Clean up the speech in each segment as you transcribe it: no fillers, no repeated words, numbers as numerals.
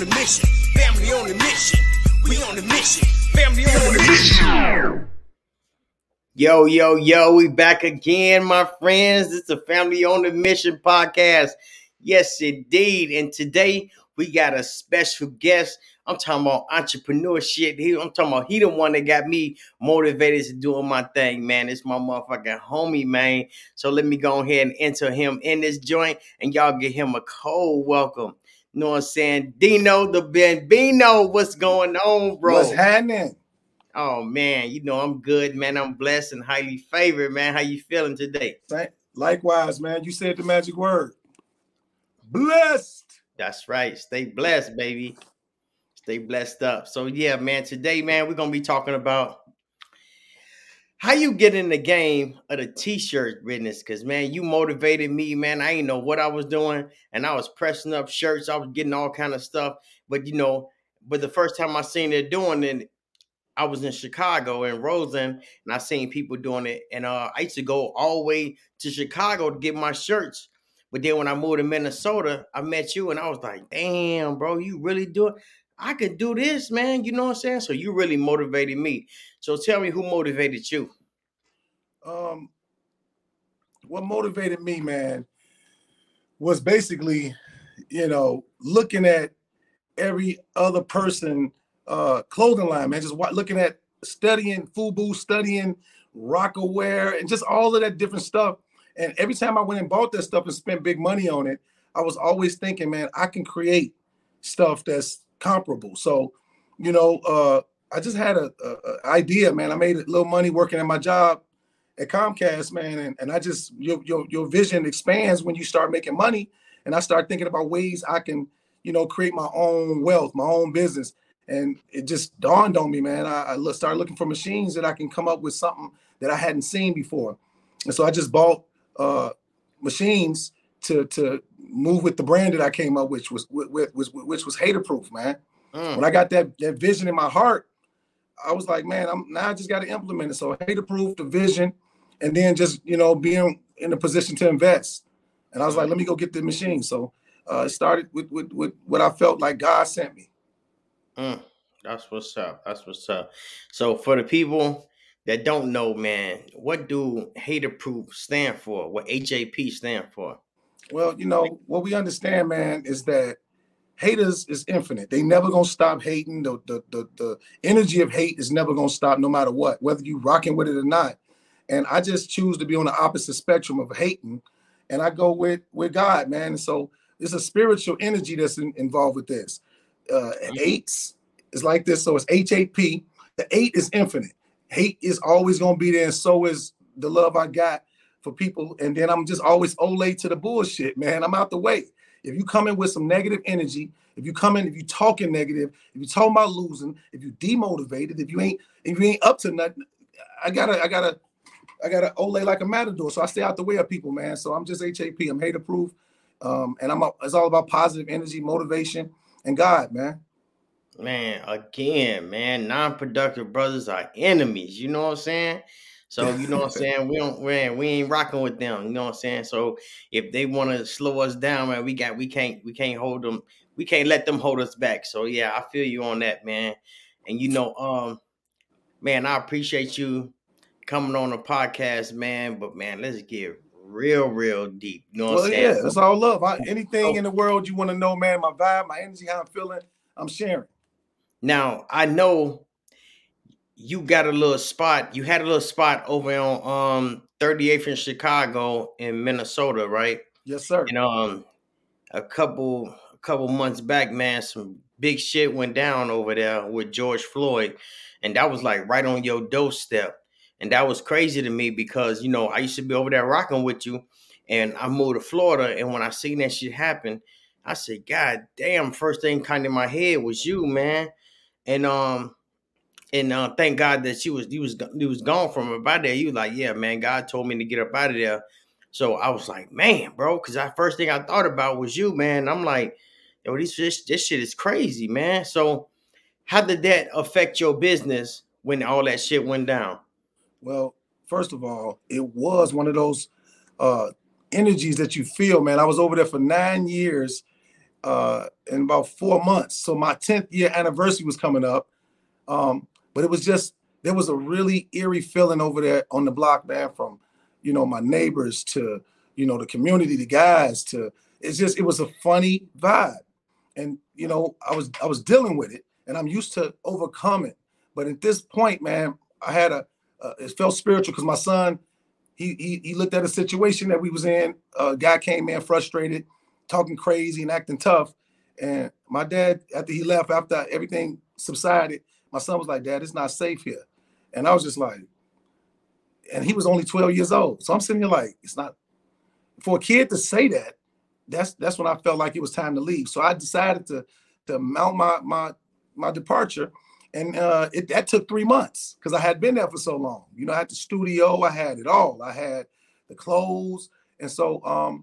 on the mission. Family on the mission. We on the mission. Family on the mission. Yo, yo, yo. We back again, my friends. It's the Family on the Mission podcast. Yes, indeed. And today we got a special guest. I'm talking about entrepreneurship. I'm talking about he the one that got me motivated to doing my thing, man. It's my motherfucking homie, man. So let me go ahead and enter him in this joint, and y'all give him a cold welcome. You know what I'm saying? Dino the Bambino, what's going on, bro? What's happening? Oh, man, you know I'm good, man. I'm blessed and highly favored, man. How you feeling today? Likewise, man. You said the magic word. Blessed. That's right. Stay blessed, baby. They blessed up. So yeah, man, today, man, we're going to be talking about how you get in the game of the t-shirt business. Because, man, you motivated me, man. I ain't know what I was doing. And I was pressing up shirts. I was getting all kind of stuff. But, you know, the first time I seen it doing it, I was in Chicago in Roseland. And I seen people doing it. And I used to go all the way to Chicago to get my shirts. But then when I moved to Minnesota, I met you. And I was like, damn, bro, you really do it? I can do this, man. You know what I'm saying? So you really motivated me. So tell me, who motivated you? What motivated me, man, was basically, you know, looking at every other person clothing line, man. Just looking at studying FUBU, studying Rockaware, and just all of that different stuff. And every time I went and bought that stuff and spent big money on it, I was always thinking, man, I can create stuff that's comparable. So, you know, I just had a idea, man. I made a little money working at my job at Comcast, man. And I just, your vision expands when you start making money. And I start thinking about ways I can, you know, create my own wealth, my own business. And it just dawned on me, man. I started looking for machines that I can come up with something that I hadn't seen before. And so I just bought machines to move with the brand that I came up with, which was Hater Proof, man. When I got that vision in my heart, I was like, man, I just got to implement it. So Hater Proof, the vision, and then just, you know, being in a position to invest. And I was like, let me go get the machine. So it started with what I felt like God sent me. That's what's up. That's what's up. So for the people that don't know, man, what do Hater Proof stand for? What HAP stand for? Well, you know, what we understand, man, is that haters is infinite. They never going to stop hating. The energy of hate is never going to stop no matter what, whether you rocking with it or not. And I just choose to be on the opposite spectrum of hating. And I go with God, man. And so it's a spiritual energy that's involved with this. Hates is like this. So it's HAP. The eight is infinite. Hate is always going to be there. And so is the love I got for people. And then I'm just always ole to the bullshit, man. I'm out the way. If you come in with some negative energy, if you talking negative, if you talking about losing, if you demotivated, if you ain't up to nothing, I gotta ole like a matador. So I stay out the way of people, man. So I'm just HAP. I'm Hater Proof. And it's all about positive energy, motivation, and God, man. Man, again, man, non-productive brothers are enemies. You know what I'm saying? So, you know what I'm saying? We ain't rocking with them. You know what I'm saying? So if they want to slow us down, man, we can't hold them. We can't let them hold us back. So yeah, I feel you on that, man. And you know, man, I appreciate you coming on the podcast, man, but man, let's get real deep. You know what I'm saying? Yeah, that's all love. Anything in the world you want to know, man, my vibe, my energy, how I'm feeling, I'm sharing. Now, I know you got a little spot. You had a little spot over on 38th in Chicago in Minnesota, right? Yes, sir. And a couple months back, man, some big shit went down over there with George Floyd, and that was like right on your doorstep, and that was crazy to me because, you know, I used to be over there rocking with you, and I moved to Florida, and when I seen that shit happen, I said, God damn! First thing kind of in my head was you, man, And thank God that you was gone from about there. You was like, yeah, man, God told me to get up out of there. So I was like, man, bro, because the first thing I thought about was you, man. I'm like, yo, this shit is crazy, man. So how did that affect your business when all that shit went down? Well, first of all, it was one of those energies that you feel, man. I was over there for 9 years in about 4 months. So my 10th year anniversary was coming up. But it was just, there was a really eerie feeling over there on the block, man, from, you know, my neighbors to, you know, the community, the guys to, it's just, it was a funny vibe. And, you know, I was dealing with it and I'm used to overcoming. But at this point, man, I had it felt spiritual because my son, he looked at a situation that we was in. A guy came in frustrated, talking crazy and acting tough. And my dad, after he left, after everything subsided, my son was like, "Dad, it's not safe here." And I was just like, and he was only 12 years old. So I'm sitting here like, it's not, for a kid to say that, that's when I felt like it was time to leave. So I decided to mount my departure. And that took 3 months because I had been there for so long. You know, I had the studio, I had it all. I had the clothes. And so,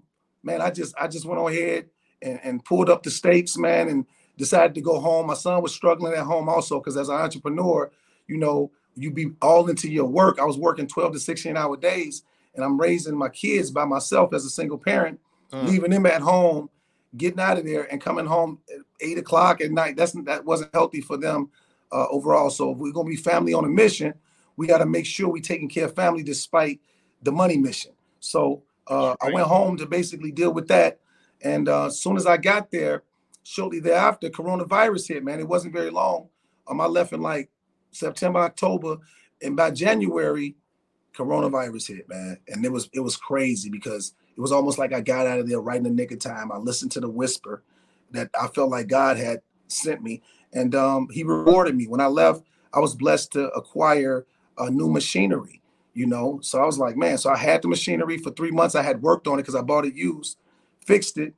man, I just went on ahead and pulled up the stakes, man, and decided to go home. My son was struggling at home also because as an entrepreneur, you know, you be all into your work. I was working 12 to 16-hour days, and I'm raising my kids by myself as a single parent, leaving them at home, getting out of there, and coming home at 8 o'clock at night. That wasn't healthy for them overall. So if we're going to be family on a mission, we got to make sure we're taking care of family despite the money mission. So I went home to basically deal with that. And as soon as I got there, shortly thereafter, coronavirus hit, man. It wasn't very long. I left in like September, October, and by January, coronavirus hit, man. And it was crazy because it was almost like I got out of there right in the nick of time. I listened to the whisper that I felt like God had sent me, and he rewarded me. When I left, I was blessed to acquire a new machinery, you know? So I was like, man, so I had the machinery for 3 months. I had worked on it because I bought it used, fixed it.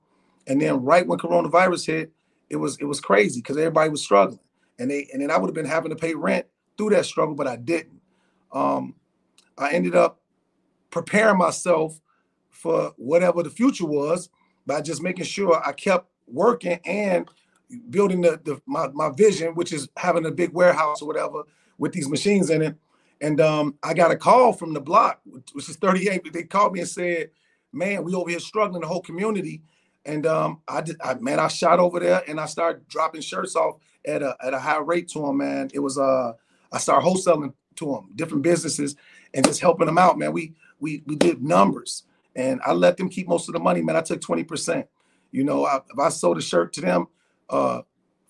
And then right when coronavirus hit, it was crazy because everybody was struggling. And then I would have been having to pay rent through that struggle, but I didn't. I ended up preparing myself for whatever the future was by just making sure I kept working and building my vision, which is having a big warehouse or whatever with these machines in it. And I got a call from the block, which is 38, but they called me and said, "Man, we over here struggling, the whole community." And I shot over there and I started dropping shirts off at a high rate to them, man. It was I started wholesaling to them, different businesses, and just helping them out, man. We did numbers, and I let them keep most of the money, man. I took 20%. You know, if I sold a shirt to them for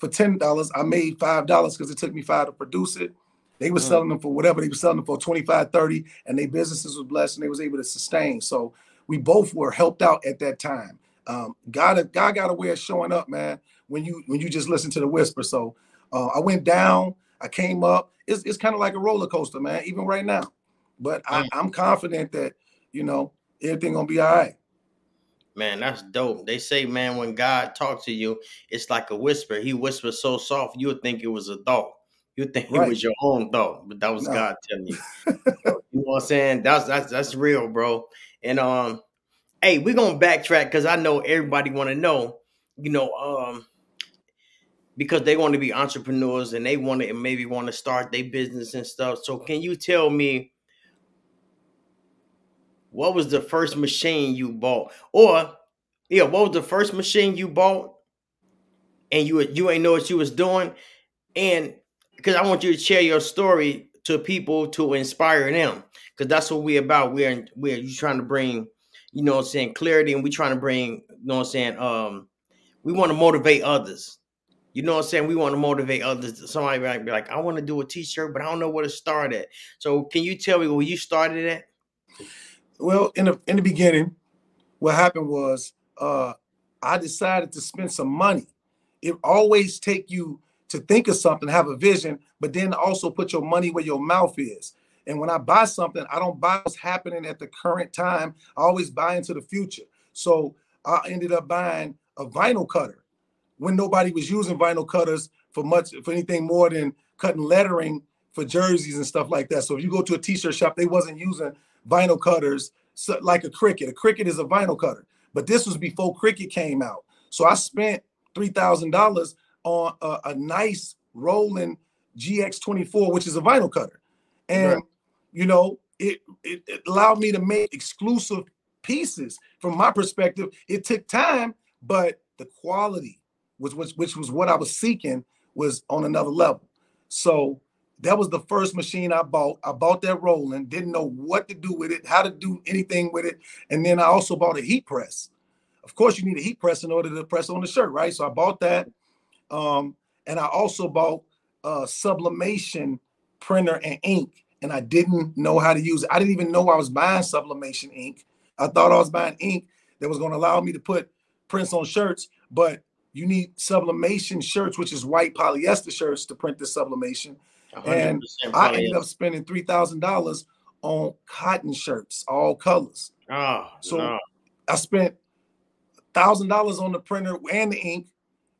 $10, I made $5 because it took me $5 to produce it. They were selling them for whatever they were selling them for, 25, 30, and their businesses was blessed and they was able to sustain. So we both were helped out at that time. God got a way of showing up, man, when you just listen to the whisper. So I went down, I came up. It's kind of like a roller coaster, man, even right now. But I'm confident that, you know, everything gonna be all right. Man, that's dope. They say, man, when God talks to you, it's like a whisper. He whispers so soft, you would think it was a thought. You would think it was your own thought, but that was God telling you. You know what I'm saying? That's real, bro. And hey, we're gonna backtrack because I know everybody want to know, you know, because they want to be entrepreneurs and they want to maybe want to start their business and stuff. So can you tell me what was the first machine you bought? Or yeah, what was the first machine you bought and you ain't know what you was doing? And because I want you to share your story to people to inspire them, because that's what we're about. We're trying to bring, you know what I'm saying, clarity, and we trying to bring, you know what I'm saying, we want to motivate others. You know what I'm saying? We want to motivate others. Somebody might be like, "I want to do a t-shirt, but I don't know where to start at." So can you tell me where you started at? Well, in the beginning, what happened was I decided to spend some money. It always take you to think of something, have a vision, but then also put your money where your mouth is. And when I buy something, I don't buy what's happening at the current time. I always buy into the future. So I ended up buying a vinyl cutter when nobody was using vinyl cutters for anything more than cutting lettering for jerseys and stuff like that. So if you go to a t-shirt shop, they wasn't using vinyl cutters like a Cricut. A Cricut is a vinyl cutter, but this was before Cricut came out. So I spent $3,000 on a nice Roland GX24, which is a vinyl cutter. And right. You know, it allowed me to make exclusive pieces. From my perspective, it took time, but the quality which was what I was seeking, was on another level. So that was the first machine I bought. I bought that Roland, didn't know what to do with it, how to do anything with it. And then I also bought a heat press. Of course, you need a heat press in order to press on the shirt, right? So I bought that. And I also bought a sublimation printer and ink. And I didn't know how to use it. I didn't even know I was buying sublimation ink. I thought I was buying ink that was going to allow me to put prints on shirts, but you need sublimation shirts, which is white polyester shirts, to print this sublimation. And I ended up spending $3,000 on cotton shirts, all colors. Oh, so no. I spent $1,000 on the printer and the ink,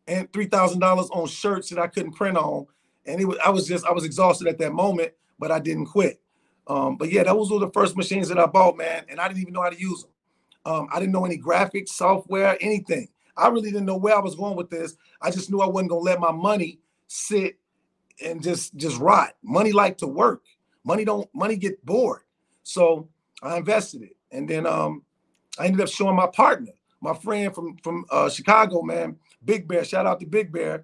and $3,000 on shirts that I couldn't print on. And I was exhausted at that moment, but I didn't quit. But yeah, those were the first machines that I bought, man. And I didn't even know how to use them. I didn't know any graphics, software, anything. I really didn't know where I was going with this. I just knew I wasn't going to let my money sit and just rot. Money like to work. Money get bored. So I invested it. And then I ended up showing my partner, my friend from Chicago, man, Big Bear. Shout out to Big Bear.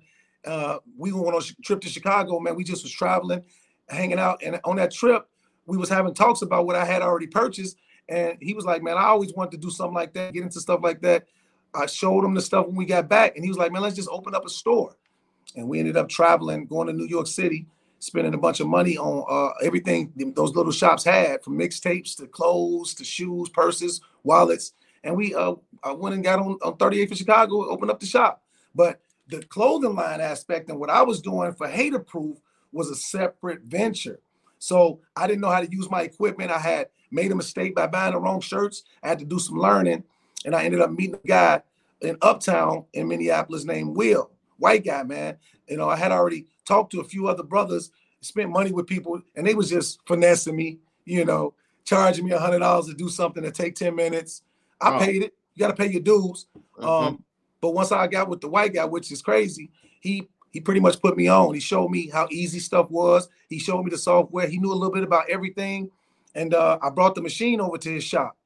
We went on a trip to Chicago, man. We just was traveling, hanging out. And on that trip, we was having talks about what I had already purchased. And he was like, man, I always wanted to do something like that, get into stuff like that. I showed him the stuff when we got back, and he was like, man, let's just open up a store. And we ended up traveling, going to New York City, spending a bunch of money on everything those little shops had, from mixtapes to clothes to shoes, purses, wallets. And we I went and got on 38th in Chicago, opened up the shop. But the clothing line aspect and what I was doing for Hater Proof was a separate venture. So I didn't know how to use my equipment. I had made a mistake by buying the wrong shirts. I had to do some learning. And I ended up meeting a guy in Uptown in Minneapolis named Will, white guy, man. You know, I had already talked to a few other brothers, spent money with people, and they was just finessing me, you know, charging me $100 to do something that take 10 minutes. I paid it. You got to pay your dues. Mm-hmm. But once I got with the white guy, which is crazy, he pretty much put me on. He showed me how easy stuff was. He showed me the software. He knew a little bit about everything. And I brought the machine over to his shop.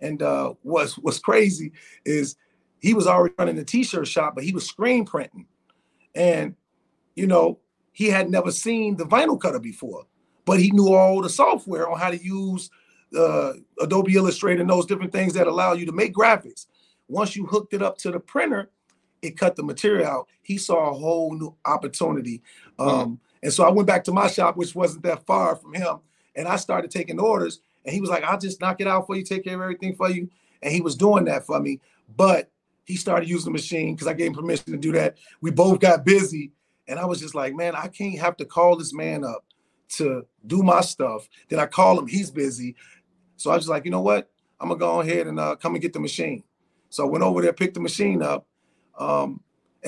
And what's crazy is he was already running the t-shirt shop, but he was screen printing. And, you know, he had never seen the vinyl cutter before, but he knew all the software on how to use Adobe Illustrator and those different things that allow you to make graphics. Once you hooked it up to the printer, it cut the material out. He saw a whole new opportunity. And so I went back to my shop, which wasn't that far from him, and I started taking orders. And he was like, I'll just knock it out for you, take care of everything for you. And he was doing that for me. But he started using the machine because I gave him permission to do that. We both got busy. And I was just like, man, I can't have to call this man up to do my stuff. Then I call him, he's busy. So I was just like, you know what? I'm going to go ahead and come and get the machine. So I went over there, picked the machine up, and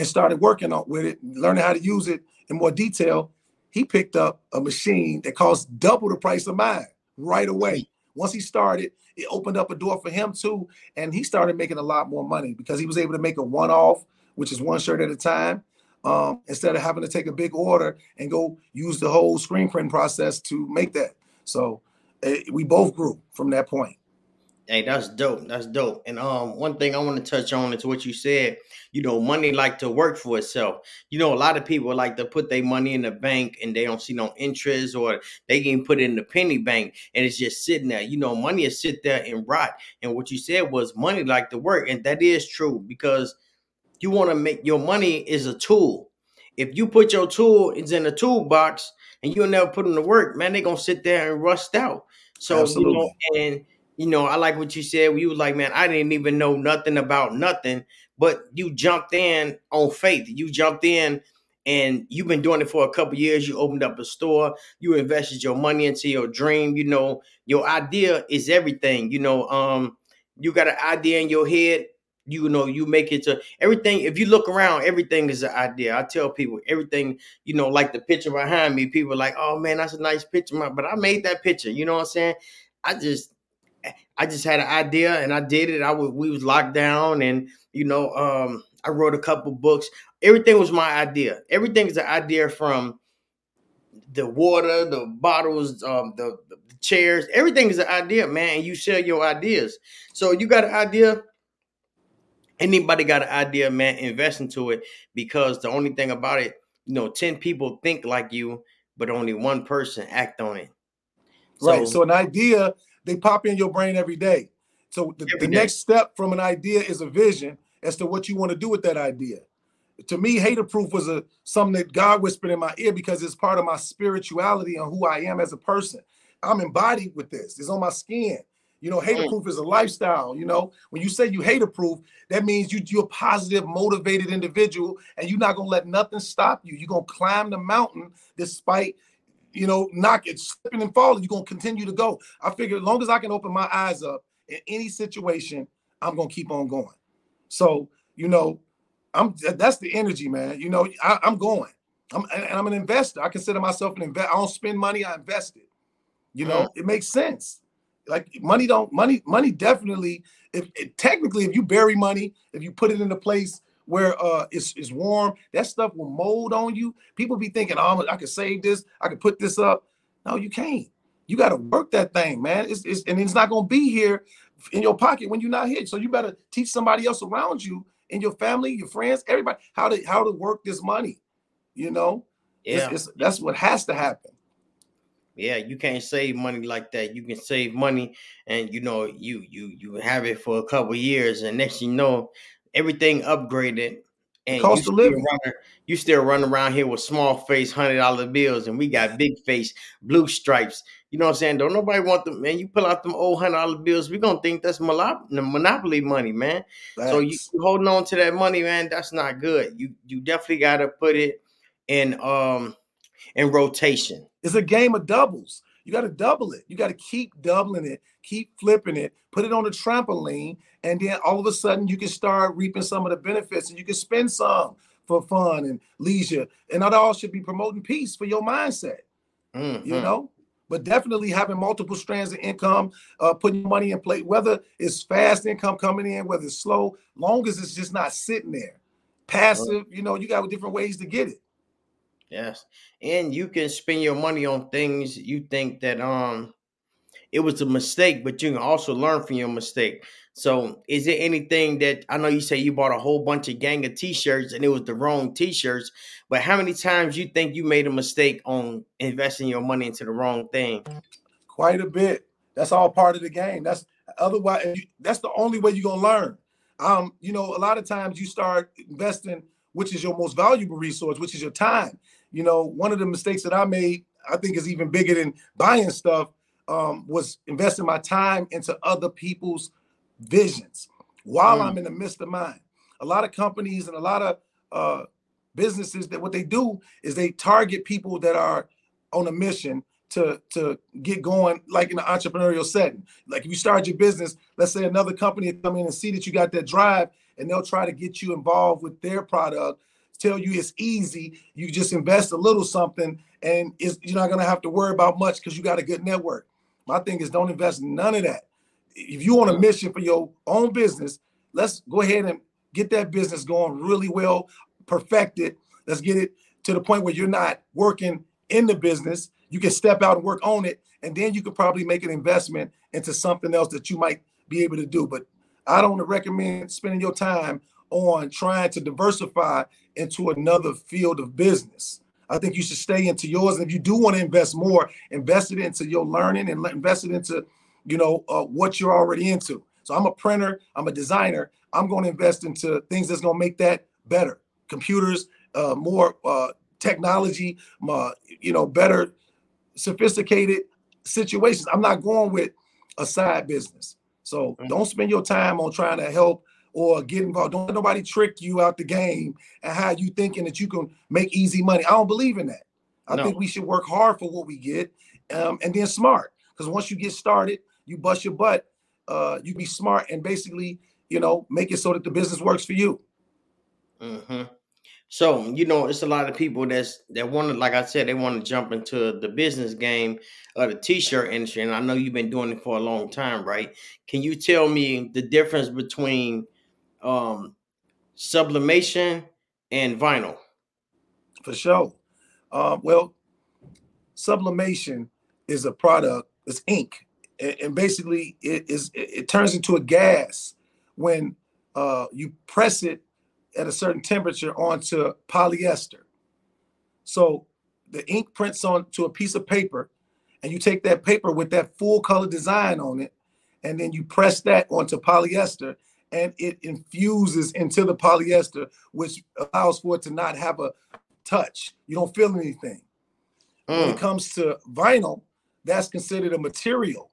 started working with it, learning how to use it in more detail. He picked up a machine that cost double the price of mine. Right away. Once he started, it opened up a door for him too. And he started making a lot more money because he was able to make a one-off, which is one shirt at a time, instead of having to take a big order and go use the whole screen print process to make that. So we both grew from that point. Hey, that's dope. That's dope. And one thing I want to touch on is what you said. You know, money like to work for itself. You know, a lot of people like to put their money in the bank and they don't see no interest, or they can put it in the penny bank and it's just sitting there. You know, money will sit there and rot. And what you said was money like to work. And that is true, because you want to make your money is a tool. If you put your tool is in a toolbox and you'll never put in the work, man, they're going to sit there and rust out. So, absolutely. You know, and you know, I like what you said. You was like, man, I didn't even know nothing about nothing, but you jumped in on faith. You jumped in and you've been doing it for a couple of years. You opened up a store. You invested your money into your dream. You know, your idea is everything. You know, you got an idea in your head. You know, you make it to everything. If you look around, everything is an idea. I tell people everything, you know, like the picture behind me, people are like, oh, man, that's a nice picture. But I made that picture. You know what I'm saying? I just had an idea and I did it. We was locked down and, you know, I wrote a couple books. Everything was my idea. Everything is an idea, from the water, the bottles, the chairs. Everything is an idea, man. You share your ideas. So you got an idea. Anybody got an idea, man, invest into it, because the only thing about it, 10 people think like you, but only one person act on it. Right. So an idea, they pop in your brain every day. So the next step from an idea is a vision as to what you want to do with that idea. To me, Hater Proof was something that God whispered in my ear, because it's part of my spirituality and who I am as a person. I'm embodied with this. It's on my skin. Hater Proof is a lifestyle. When you say you hater proof, that means you're a positive, motivated individual, and you're not going to let nothing stop you. You're going to climb the mountain despite, slipping and falling. You're going to continue to go. I figure as long as I can open my eyes up in any situation, I'm going to keep on going. So, that's the energy, man. I'm going. I'm an investor. I consider myself an investor. I don't spend money. I invest it. It makes sense. Like money definitely. If you bury money, if you put it in a place where it's warm, that stuff will mold on you. People be thinking, I could save this, I could put this up. No, you can't. You got to work that thing, man. And it's not gonna be here in your pocket when you're not here. So you better teach somebody else around you, in your family, your friends, everybody, how to work this money. Yeah, that's what has to happen. Yeah, you can't save money like that. You can save money and, you have it for a couple of years, and next thing you know, everything upgraded. And cost of living. You still run around here with small face $100 bills, and we got big face blue stripes. You know what I'm saying? Don't nobody want them, man. You pull out them old $100 bills, we're going to think that's monopoly money, man. Thanks. So you holding on to that money, man, that's not good. You definitely got to put it in rotation. It's a game of doubles. You got to double it. You got to keep doubling it, keep flipping it, put it on a trampoline, and then all of a sudden you can start reaping some of the benefits, and you can spend some for fun and leisure. And that all should be promoting peace for your mindset, But definitely having multiple strands of income, putting money in play, whether it's fast income coming in, whether it's slow, long as it's just not sitting there. Passive, you got different ways to get it. Yes. And you can spend your money on things you think that it was a mistake, but you can also learn from your mistake. So is there anything that, I know you say you bought a whole bunch of gang of t-shirts and it was the wrong t-shirts, but how many times you think you made a mistake on investing your money into the wrong thing? Quite a bit. That's all part of the game. That's the only way you're going to learn. A lot of times you start investing, which is your most valuable resource, which is your time. One of the mistakes that I made, I think is even bigger than buying stuff, was investing my time into other people's visions while I'm in the midst of mine. A lot of companies and a lot of businesses, that what they do is they target people that are on a mission to get going, like in an entrepreneurial setting. Like if you start your business, let's say another company come in and see that you got that drive, and they'll try to get you involved with their product, tell you it's easy, you just invest a little something, and you're not going to have to worry about much because you got a good network. My thing is, don't invest none of that. If you on a mission for your own business, let's go ahead and get that business going really well, perfect it. Let's get it to the point where you're not working in the business. You can step out and work on it, and then you could probably make an investment into something else that you might be able to do. But I don't recommend spending your time on trying to diversify into another field of business. I think you should stay into yours. And if you do want to invest more, invest it into your learning and invest it into, what you're already into. So I'm a printer. I'm a designer. I'm going to invest into things that's going to make that better. Computers, more technology, better sophisticated situations. I'm not going with a side business. So don't spend your time on trying to help or get involved. Don't let nobody trick you out the game and how you thinking that you can make easy money. I don't believe in that. I think we should work hard for what we get, and then smart. Because once you get started, you bust your butt, you be smart and basically, make it so that the business works for you. Mm-hmm. So, it's a lot of people that want to, like I said, they want to jump into the business game of the t-shirt industry. And I know you've been doing it for a long time, right? Can you tell me the difference between sublimation and vinyl? For sure. Sublimation is a product, it's ink. And basically it turns into a gas when you press it at a certain temperature onto polyester. So the ink prints onto a piece of paper, and you take that paper with that full color design on it, and then you press that onto polyester, and it infuses into the polyester, which allows for it to not have a touch. You don't feel anything. When it comes to vinyl, that's considered a material.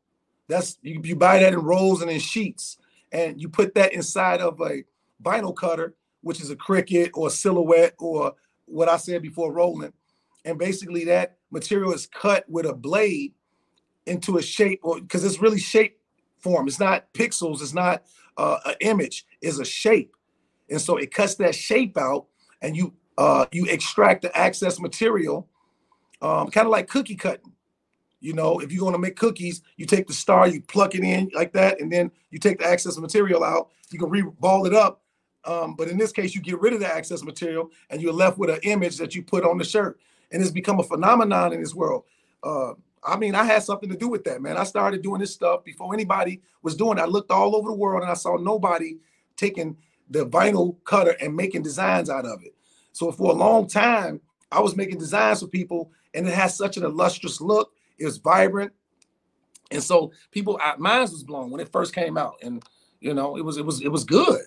That's you buy that in rolls and in sheets, and you put that inside of a vinyl cutter, which is a Cricut or a Silhouette or what I said before, Roland. And basically that material is cut with a blade into a shape, or because it's really shape form. It's not pixels. It's not an image. It's a shape. And so it cuts that shape out, and you extract the excess material, kind of like cookie cutting. You know, if you're going to make cookies, you take the star, you pluck it in like that, and then you take the excess material out. You can re-ball it up. But in this case, you get rid of the excess material, and you're left with an image that you put on the shirt. And it's become a phenomenon in this world. I mean, I had something to do with that, man. I started doing this stuff before anybody was doing it. I looked all over the world, and I saw nobody taking the vinyl cutter and making designs out of it. So for a long time, I was making designs for people, and it has such an illustrious look. It was vibrant. And so people, mine was blown when it first came out. And, you know, it was good.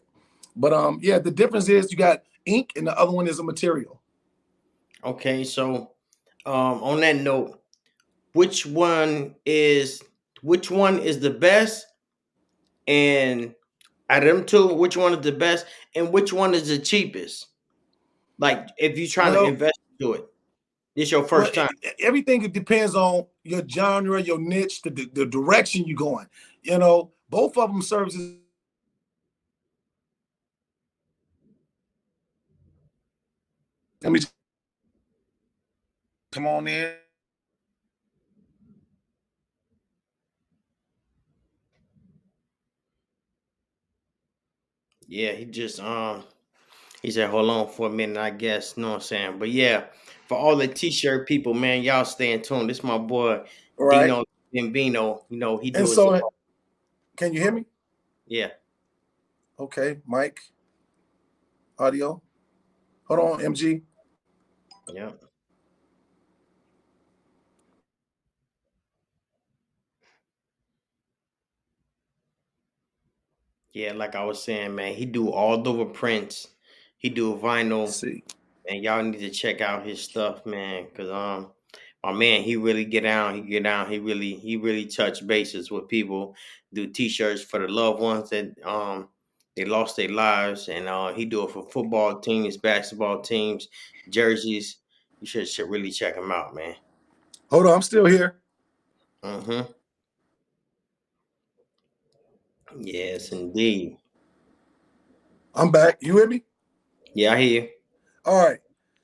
But yeah, the difference is you got ink and the other one is a material. Okay, so on that note, which one is the best? And out of them two, which one is the best and which one is the cheapest? Like if you're trying to invest into it, it's your first time. Everything depends on your genre, your niche, the direction you're going. You know, both of them serves as let me come on in. Yeah, he just he said, hold on for a minute, I guess. You know what I'm saying? But yeah, for all the t-shirt people, man, y'all stay tuned. This is my boy right. Dino Gambino. You know, he does so it. Can you hear me? Yeah. Okay, mic. Audio. Hold on, MG. Yeah. Yeah, like I was saying, man, he do all over prints. He do vinyl. See. And y'all need to check out his stuff, man, because my man, he really get down. He really touch bases with people, do T-shirts for the loved ones that they lost their lives, and he do it for football teams, basketball teams, jerseys. You should really check him out, man. Hold on, I'm still here. Mm-hmm. Yes, indeed. I'm back. You hear me? Yeah, I hear you. All right.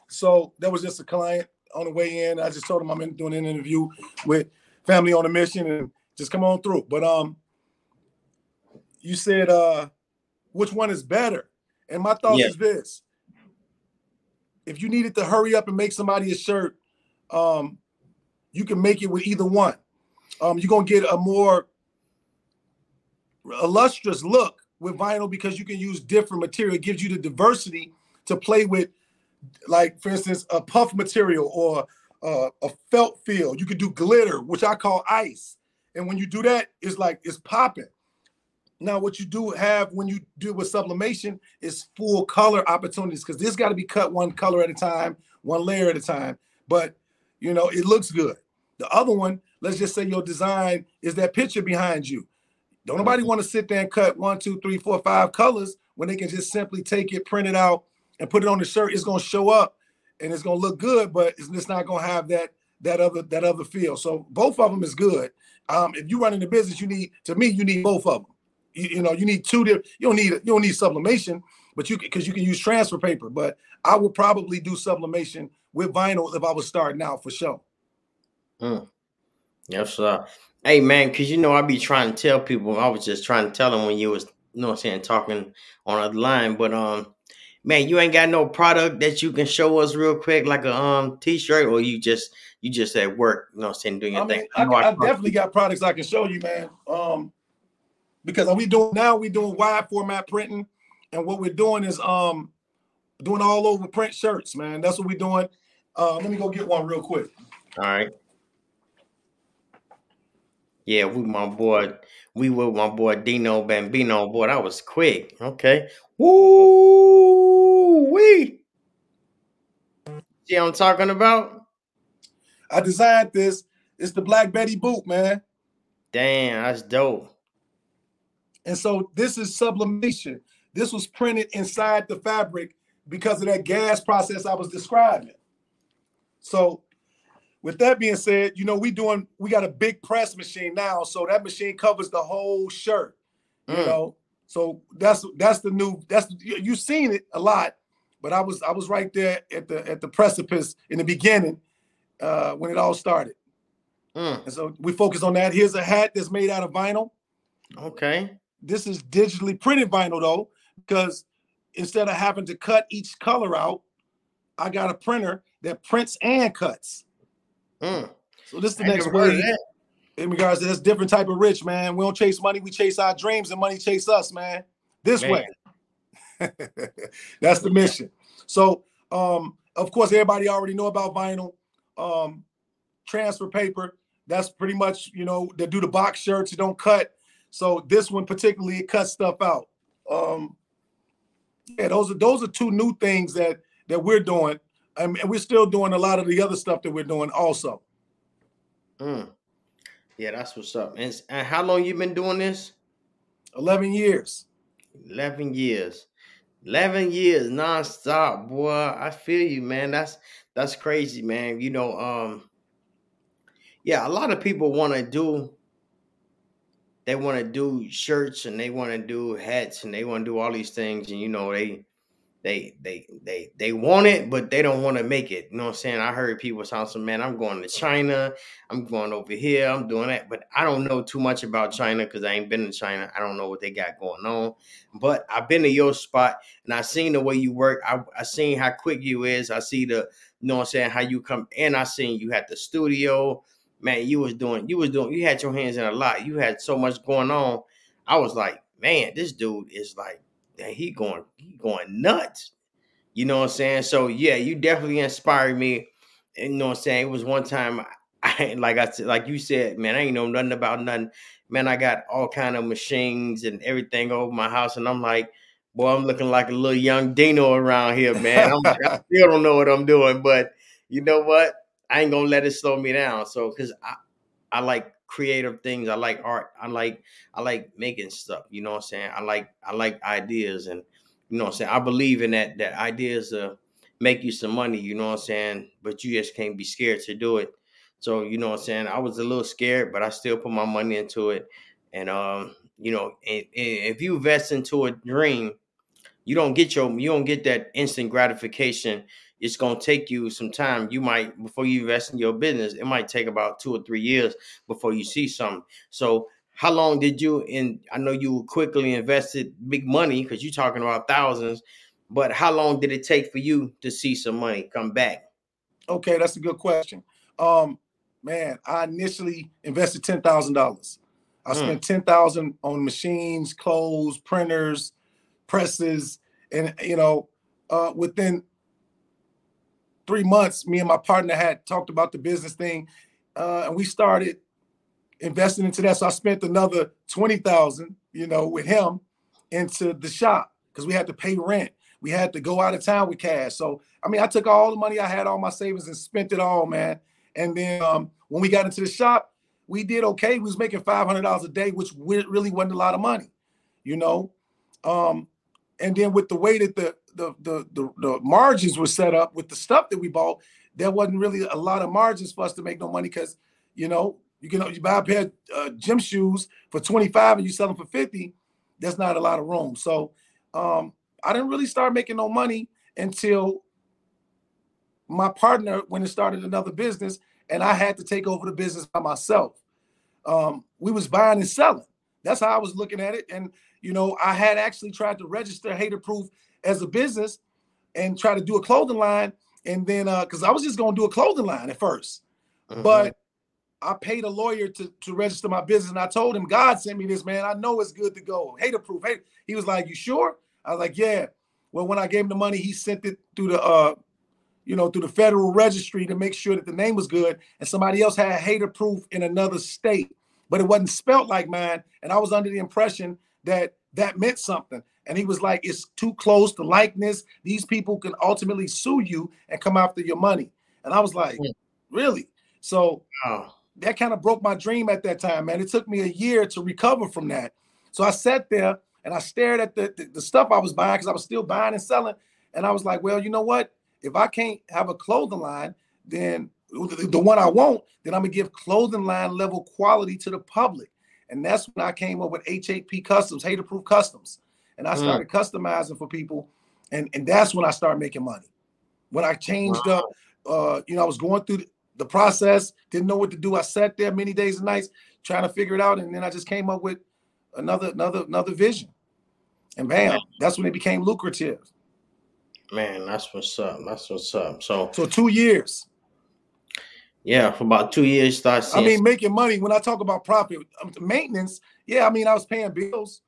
So that was just a client on the way in. I just told him I'm doing an interview with Family on a Mission and just come on through. But you said which one is better? And my thought is this. If you needed to hurry up and make somebody a shirt, you can make it with either one. You're going to get a more illustrious look with vinyl because you can use different material. It gives you the diversity to play with, like, for instance, a puff material or a felt feel. You could do glitter, which I call ice. And when you do that, it's like it's popping. Now, what you do have when you do with sublimation is full color opportunities because this got to be cut one color at a time, one layer at a time. But, you know, it looks good. The other one, let's just say your design is that picture behind you. Don't nobody want to sit there and cut 1, 2, 3, 4, 5 colors when they can just simply take it, print it out, and put it on the shirt. It's going to show up and it's going to look good, but it's not going to have that other feel. So both of them is good. If you're running the business, you need both of them. You know, you need two different, you don't need sublimation, but because you can use transfer paper, but I would probably do sublimation with vinyl if I was starting out for sure. Yes, sir. Hey, man, because, you know, I be trying to tell people, I was just trying to tell them when you was, you know what I'm saying, talking on the line, but, man, you ain't got no product that you can show us real quick, like a T-shirt, or you just at work, you know what I'm saying, doing your thing? I definitely got products I can show you, man, because we doing wide format printing, And what we're doing is doing all over print shirts, man. That's what we're doing. Let me go get one real quick. All right. Yeah, we were my boy Dino Bambino. Boy, that was quick. Okay. Woo wee. See what I'm talking about? I designed this. It's the Black Betty boot, man. Damn, that's dope. And so this is sublimation. This was printed inside the fabric because of that gas process I was describing. So with that being said, you know, we got a big press machine now. So that machine covers the whole shirt, you know? So that's you've seen it a lot, but I was right there at the precipice in the beginning when it all started. And so we focus on that. Here's a hat that's made out of vinyl. Okay. This is digitally printed vinyl though, because instead of having to cut each color out, I got a printer that prints and cuts. So this is the next word in regards to this different type of rich, man. We don't chase money. We chase our dreams and money chase us, man. This way. That's the mission. So, of course, everybody already know about vinyl, transfer paper. That's pretty much, you know, they do the box shirts. You don't cut. So this one particularly, it cuts stuff out. Yeah, those are two new things that we're doing. And we're still doing a lot of the other stuff that we're doing also. Yeah, that's what's up. And how long you been doing this? 11 years. 11 years. 11 years nonstop, boy. I feel you, man. That's crazy, man. You know, yeah, a lot of people want to do shirts and they want to do hats and they want to do all these things, and you know, they want it, but they don't want to make it. You know what I'm saying? I heard people sound some, man, I'm going to China. I'm going over here. I'm doing that. But I don't know too much about China because I ain't been to China. I don't know what they got going on. But I've been to your spot and I seen the way you work. I seen how quick you is. I see the, you know what I'm saying, how you come in. I seen you had the studio. Man, you had your hands in a lot. You had so much going on. I was like, man, this dude is like, and he going nuts. You know what I'm saying? So yeah, you definitely inspired me. And you know what I'm saying? It was one time like you said, man, I ain't know nothing about nothing. Man, I got all kind of machines and everything over my house. And I'm like, boy, I'm looking like a little young Dino around here, man. I still don't know what I'm doing, but you know what? I ain't gonna let it slow me down. So because I like creative things. I like art. I like making stuff. You know what I'm saying? I like ideas, and you know what I'm saying? I believe in that ideas make you some money, you know what I'm saying? But you just can't be scared to do it. So, you know what I'm saying? I was a little scared, but I still put my money into it. And you know, if you invest into a dream, you don't get that instant gratification. It's going to take you some time. You might, before you invest in your business, it might take about 2 or 3 years before you see something. So how long did you, and I know you quickly invested big money because you're talking about thousands, but how long did it take for you to see some money come back? Okay, that's a good question. Man, I initially invested $10,000. I spent $10,000 on machines, clothes, printers, presses, and, you know, within 3 months, me and my partner had talked about the business thing, and we started investing into that. So I spent another $20,000, you know, with him into the shop because we had to pay rent. We had to go out of town with cash. So, I mean, I took all the money I had, all my savings, and spent it all, man. And then when we got into the shop, we did okay. We was making $500 a day, which really wasn't a lot of money, you know. And then with the way that the margins were set up with the stuff that we bought, there wasn't really a lot of margins for us to make no money because, you know, you buy a pair of gym shoes for $25 and you sell them for $50. That's not a lot of room. So I didn't really start making no money until my partner went and started another business, and I had to take over the business by myself. We was buying and selling. That's how I was looking at it. And, you know, I had actually tried to register Hater Proof as a business and try to do a clothing line. And then, cause I was just going to do a clothing line at first, but I paid a lawyer to register my business. And I told him, God sent me this, man. I know it's good to go. Hater Proof. Hey, he was like, you sure? I was like, yeah. Well, when I gave him the money, he sent it through the, through the federal registry to make sure that the name was good. And somebody else had hater proof in another state, but it wasn't spelt like mine. And I was under the impression that that meant something. And he was like, it's too close to likeness. These people can ultimately sue you and come after your money. And I was like, really? So that kind of broke my dream at that time, man. It took me a year to recover from that. So I sat there and I stared at the stuff I was buying, because I was still buying and selling. And I was like, well, you know what? If I can't have a clothing line, then the one I want, then I'm going to give clothing line level quality to the public. And that's when I came up with HAP Customs, Hater Proof Customs. And I started customizing for people. And that's when I started making money. When I changed up, I was going through the process, didn't know what to do. I sat there many days and nights trying to figure it out. And then I just came up with another vision. And bam, that's when it became lucrative. Man, that's what's up. That's what's up. So 2 years. Yeah, for about 2 years. Making money, when I talk about profit, maintenance. Yeah, I was paying bills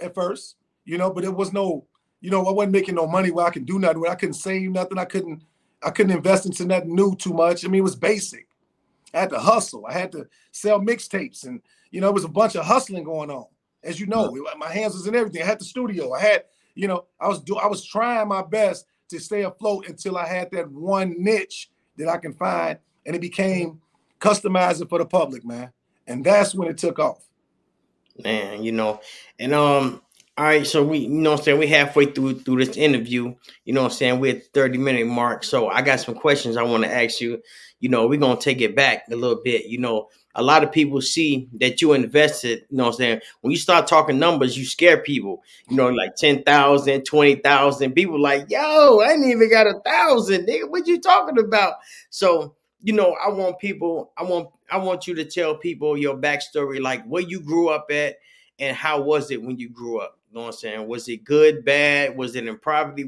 at first, but it was no, I wasn't making no money where I could do nothing, where I couldn't save nothing. I couldn't invest into nothing new too much. It was basic. I had to hustle. I had to sell mixtapes. And, it was a bunch of hustling going on. As you know, my hands was in everything. I had the studio. I had, I was trying my best to stay afloat until I had that one niche that I can find. And it became customizing for the public, man. And that's when it took off. Man, and all right, so we, we're halfway through this interview, we're at the 30-minute mark. So I got some questions I want to ask you. We're going to take it back a little bit. A lot of people see that you invested, when you start talking numbers, you scare people, like 10,000, 20,000. People like, yo, I ain't even got 1,000. Nigga, what you talking about? So, I want you to tell people your backstory, like where you grew up at and how was it when you grew up? Was it good, bad? Was it in poverty?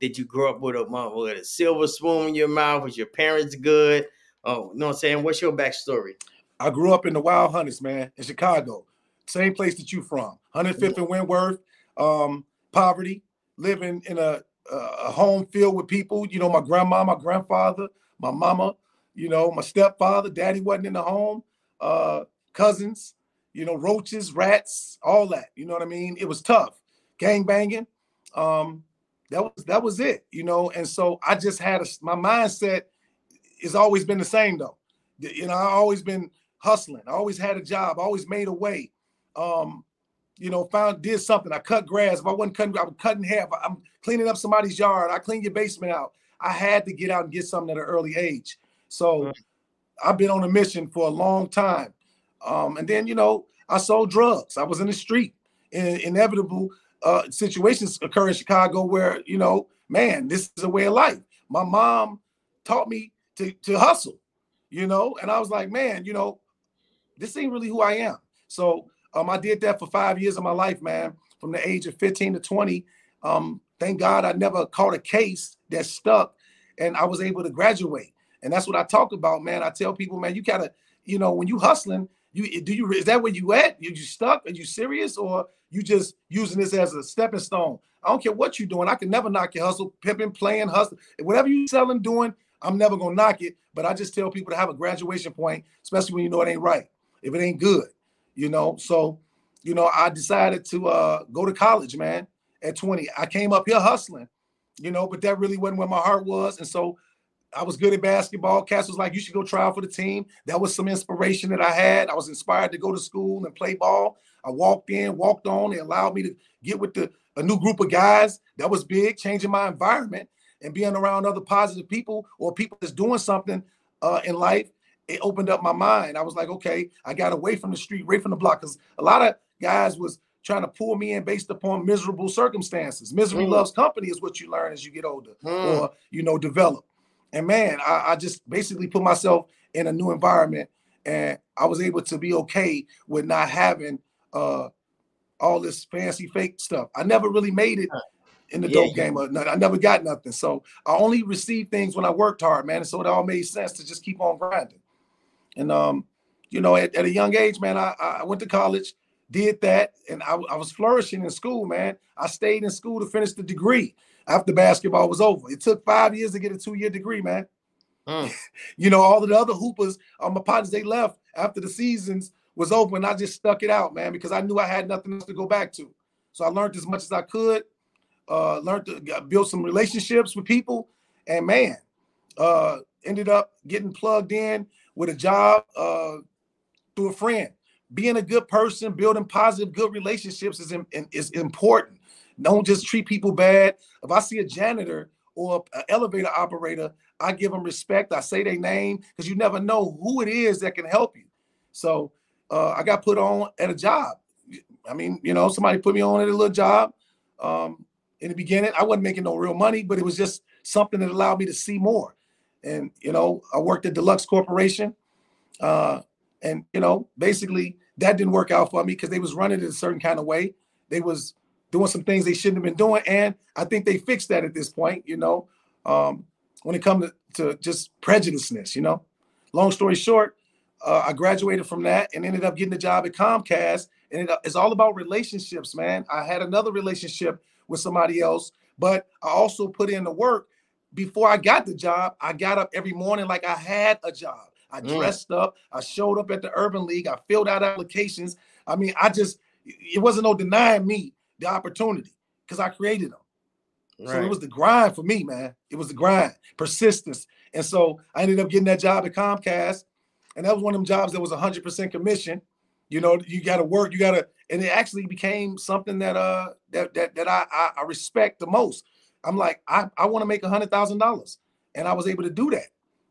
Did you grow up with a silver spoon in your mouth? Was your parents good? Oh, what's your backstory? I grew up in the Wild Hunters, man, in Chicago. Same place that you from. 105th and Wentworth, poverty, living in a home filled with people. My grandma, my grandfather, my mama, my stepfather, daddy wasn't in the home, cousins, roaches, rats, all that. You know what I mean? It was tough. Gang banging. That was it, And so I just had my mindset has always been the same though. I always been hustling. I always had a job. I always made a way. Did something. I cut grass. If I wasn't cutting, I was cutting hair. If I'm cleaning up somebody's yard. I clean your basement out. I had to get out and get something at an early age. So I've been on a mission for a long time. And then, I sold drugs. I was in the street. Inevitable situations occur in Chicago where, man, this is a way of life. My mom taught me to hustle. And I was like, man, this ain't really who I am. So I did that for 5 years of my life, man, from the age of 15 to 20. Thank God I never caught a case that stuck and I was able to graduate. And that's what I talk about, man. I tell people, man, you gotta, when you hustling, is that where you at? You stuck? Are you serious? Or you just using this as a stepping stone? I don't care what you're doing. I can never knock your hustle, pimping, playing, hustling. Whatever you selling, doing, I'm never going to knock it, but I just tell people to have a graduation point, especially when it ain't right, if it ain't good, So, I decided to go to college, man, at 20. I came up here hustling, but that really wasn't where my heart was. And so I was good at basketball. Cass was like, you should go try out for the team. That was some inspiration that I had. I was inspired to go to school and play ball. I walked in, walked on. They allowed me to get with a new group of guys. That was big, changing my environment. And being around other positive people or people that's doing something in life, it opened up my mind. I was like, okay, I got away from the street, away from the block, because a lot of guys was trying to pull me in based upon miserable circumstances. Misery loves company is what you learn as you get older or, develop. And man, I just basically put myself in a new environment and I was able to be okay with not having all this fancy fake stuff. I never really made it in the dope game. I never got nothing. So I only received things when I worked hard, man. And so it all made sense to just keep on grinding. And, at a young age, man, I went to college, did that, and I was flourishing in school, man. I stayed in school to finish the degree after basketball was over. It took 5 years to get a 2-year degree, man. You know, all of the other hoopers, my partners, they left after the seasons was over, and I just stuck it out, man, because I knew I had nothing else to go back to. So I learned as much as I could, learned to build some relationships with people, and, man, ended up getting plugged in with a job through a friend. Being a good person, building positive, good relationships is important. Don't just treat people bad. If I see a janitor or an elevator operator, I give them respect. I say their name because you never know who it is that can help you. So I got put on at a job. I mean, you know, somebody put me on at a little job. In the beginning, I wasn't making no real money, but it was just something that allowed me to see more. And, you know, I worked at Deluxe Corporation. And, you know, basically that didn't work out for me because they was running it a certain kind of way. They was doing some things they shouldn't have been doing. And I think they fixed that at this point, you know, when it comes to just prejudiceness, you know. Long story short, I graduated from that and ended up getting a job at Comcast. And it's all about relationships, man. I had another relationship with somebody else, but I also put in the work. Before I got the job, I got up every morning like I had a job. I dressed up. I showed up at the Urban League. I filled out applications. I mean, it wasn't no denying me the opportunity because I created them. Right. So it was the grind for me, man. It was the grind, persistence. And so I ended up getting that job at Comcast. And that was one of them jobs that was 100% commission. You know, you got to work. You got to, and it actually became something that I respect the most. I'm like, I want to make $100,000. And I was able to do that.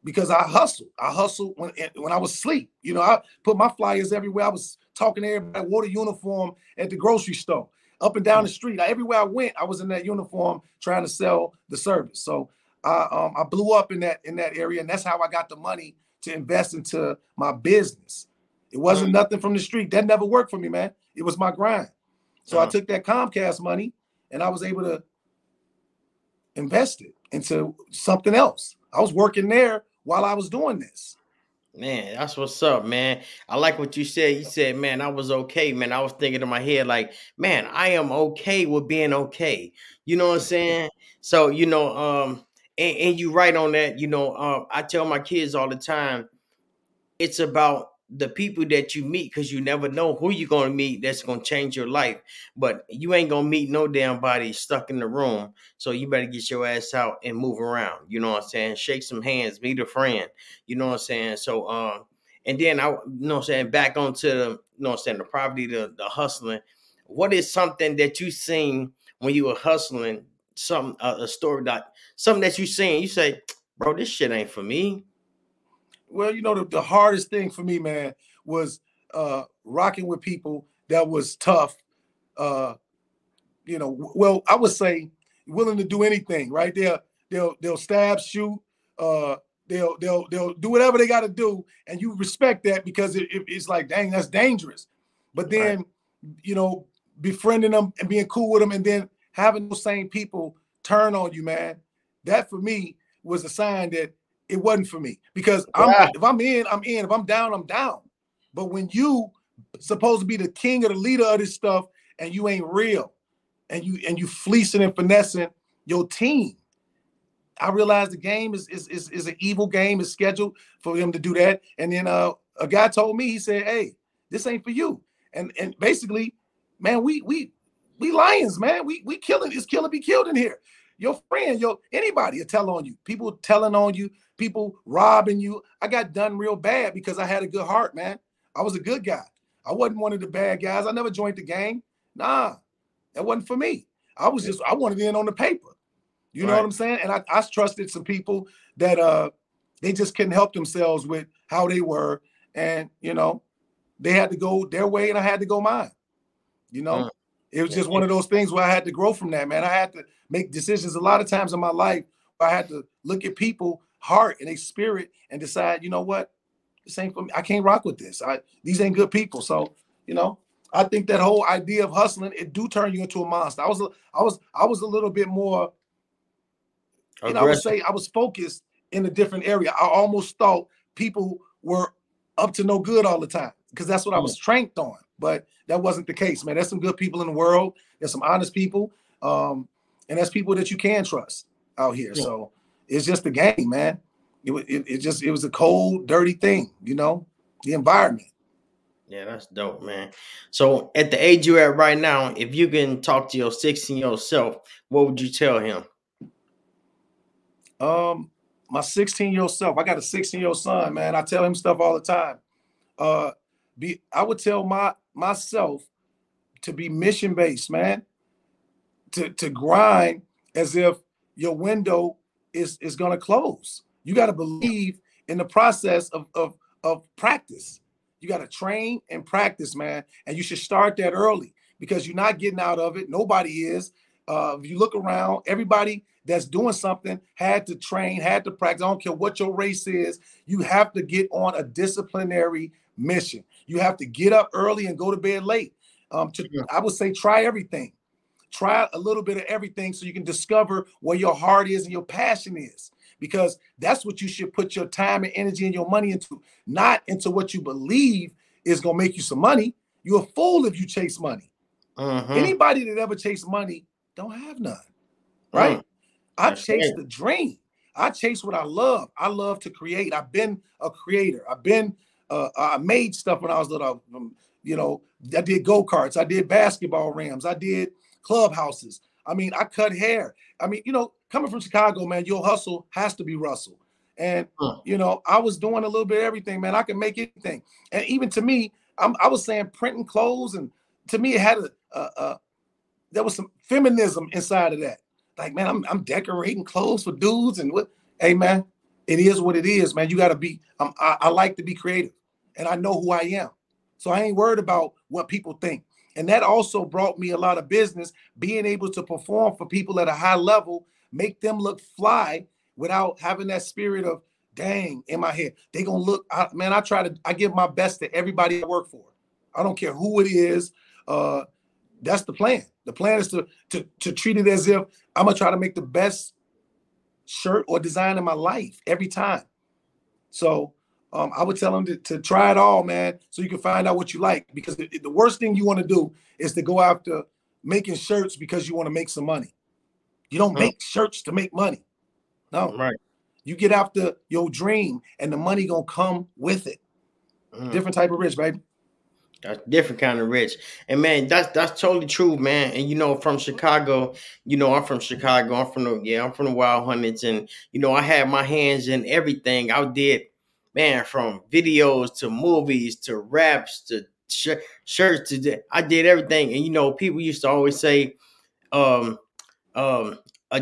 Because I hustled when I was asleep. You know, I put my flyers everywhere. I was talking to everybody. I wore the uniform at the grocery store, up and down the street. Everywhere I went, I was in that uniform trying to sell the service. So I blew up in that area, and that's how I got the money to invest into my business. It wasn't nothing from the street. That never worked for me, man. It was my grind. So I took that Comcast money, and I was able to invest it into something else. I was working there while I was doing this. Man, that's what's up, man. I like what you said. You said, man, I was okay, man. I was thinking in my head, like, man, I am okay with being okay. You know what I'm saying? So, you know, and you're right on that. You know, I tell my kids all the time, it's about the people that you meet, because you never know who you're going to meet that's going to change your life. But you ain't going to meet no damn body stuck in the room. So you better get your ass out and move around. You know what I'm saying? Shake some hands, meet a friend. You know what I'm saying? So, and then I, you know what I'm saying, back onto the, you know what I'm saying, the property, the hustling. What is something that you seen when you were hustling, a story, something that you seen, you say, bro, this shit ain't for me? Well, you know, the hardest thing for me, man, was rocking with people that was tough. You know, well, I would say willing to do anything, right? They'll stab, shoot, they'll do whatever they got to do, and you respect that because it's like, dang, that's dangerous. But then, you know, befriending them and being cool with them, and then having those same people turn on you, man. That for me was a sign that it wasn't for me, because if I'm in, I'm in. If I'm down, I'm down. But when you supposed to be the king or the leader of this stuff, and you ain't real, and you fleecing and finessing your team, I realized the game is an evil game. It's scheduled for them to do that. And then a guy told me, he said, "Hey, this ain't for you." And basically, man, we lions, man. We killing. It's kill or be killed in here. Your friend, anybody will tell on you. People telling on you. People robbing you. I got done real bad because I had a good heart, man. I was a good guy. I wasn't one of the bad guys. I never joined the gang. Nah, that wasn't for me. I wanted in on the paper. You know what I'm saying? And I trusted some people that they just couldn't help themselves with how they were. And, you know, they had to go their way and I had to go mine. You know, it was just one of those things where I had to grow from that, man. I had to make decisions a lot of times in my life where I had to look at people heart and a spirit and decide, you know what, this ain't for me. I can't rock with this. These ain't good people. So, you know, I think that whole idea of hustling, it do turn you into a monster. I was a little bit more, you know, I would say I was focused in a different area. I almost thought people were up to no good all the time. because that's what I was trained on. But that wasn't the case, man. There's some good people in the world. There's some honest people. And that's people that you can trust out here. Yeah. So it's just the game, man. It was a cold, dirty thing, you know, the environment. Yeah, that's dope, man. So at the age you're at right now, if you can talk to your 16-year-old self, what would you tell him? My 16-year-old self, I got a 16-year-old son, man. I tell him stuff all the time. I would tell myself to be mission-based, man. To grind as if your window is going to close. You got to believe in the process of practice. You got to train and practice, man. And you should start that early because you're not getting out of it. Nobody is. If you look around, everybody that's doing something had to train, had to practice. I don't care what your race is. You have to get on a disciplinary mission. You have to get up early and go to bed late. I would say try everything. Try a little bit of everything so you can discover where your heart is and your passion is. Because that's what you should put your time and energy and your money into, not into what you believe is going to make you some money. You're a fool if you chase money. Uh-huh. Anybody that ever chased money don't have none, right? I chase the dream. I chase what I love. I love to create. I've been a creator. I made stuff when I was little. You know, I did go-karts. I did basketball rams. I did clubhouses. I mean, I cut hair. I mean, you know, coming from Chicago, man, your hustle has to be Russell. And, you know, I was doing a little bit of everything, man. I could make anything. And even to me, I was saying printing clothes. And to me, it had there was some feminism inside of that. Like, man, I'm decorating clothes for dudes and what? Hey, man, it is what it is, man. You got to be, I like to be creative and I know who I am. So I ain't worried about what people think. And that also brought me a lot of business, being able to perform for people at a high level, make them look fly without having that spirit of, dang, in my head. They going to look, I give my best to everybody I work for. I don't care who it is. That's the plan. The plan is to treat it as if I'm going to try to make the best shirt or design in my life every time. So I would tell them to try it all, man, so you can find out what you like. Because the worst thing you want to do is to go after making shirts because you want to make some money. You don't make shirts to make money. No. Right. You get after your dream, and the money going to come with it. Different type of rich, baby. That's different kind of rich. And, man, that's totally true, man. And, you know, from Chicago, you know, I'm from Chicago. I'm from the Wild Hundreds. And, you know, I had my hands in everything. I did. Man, from videos to movies to raps to shirts, I did everything. And, you know, people used to always say a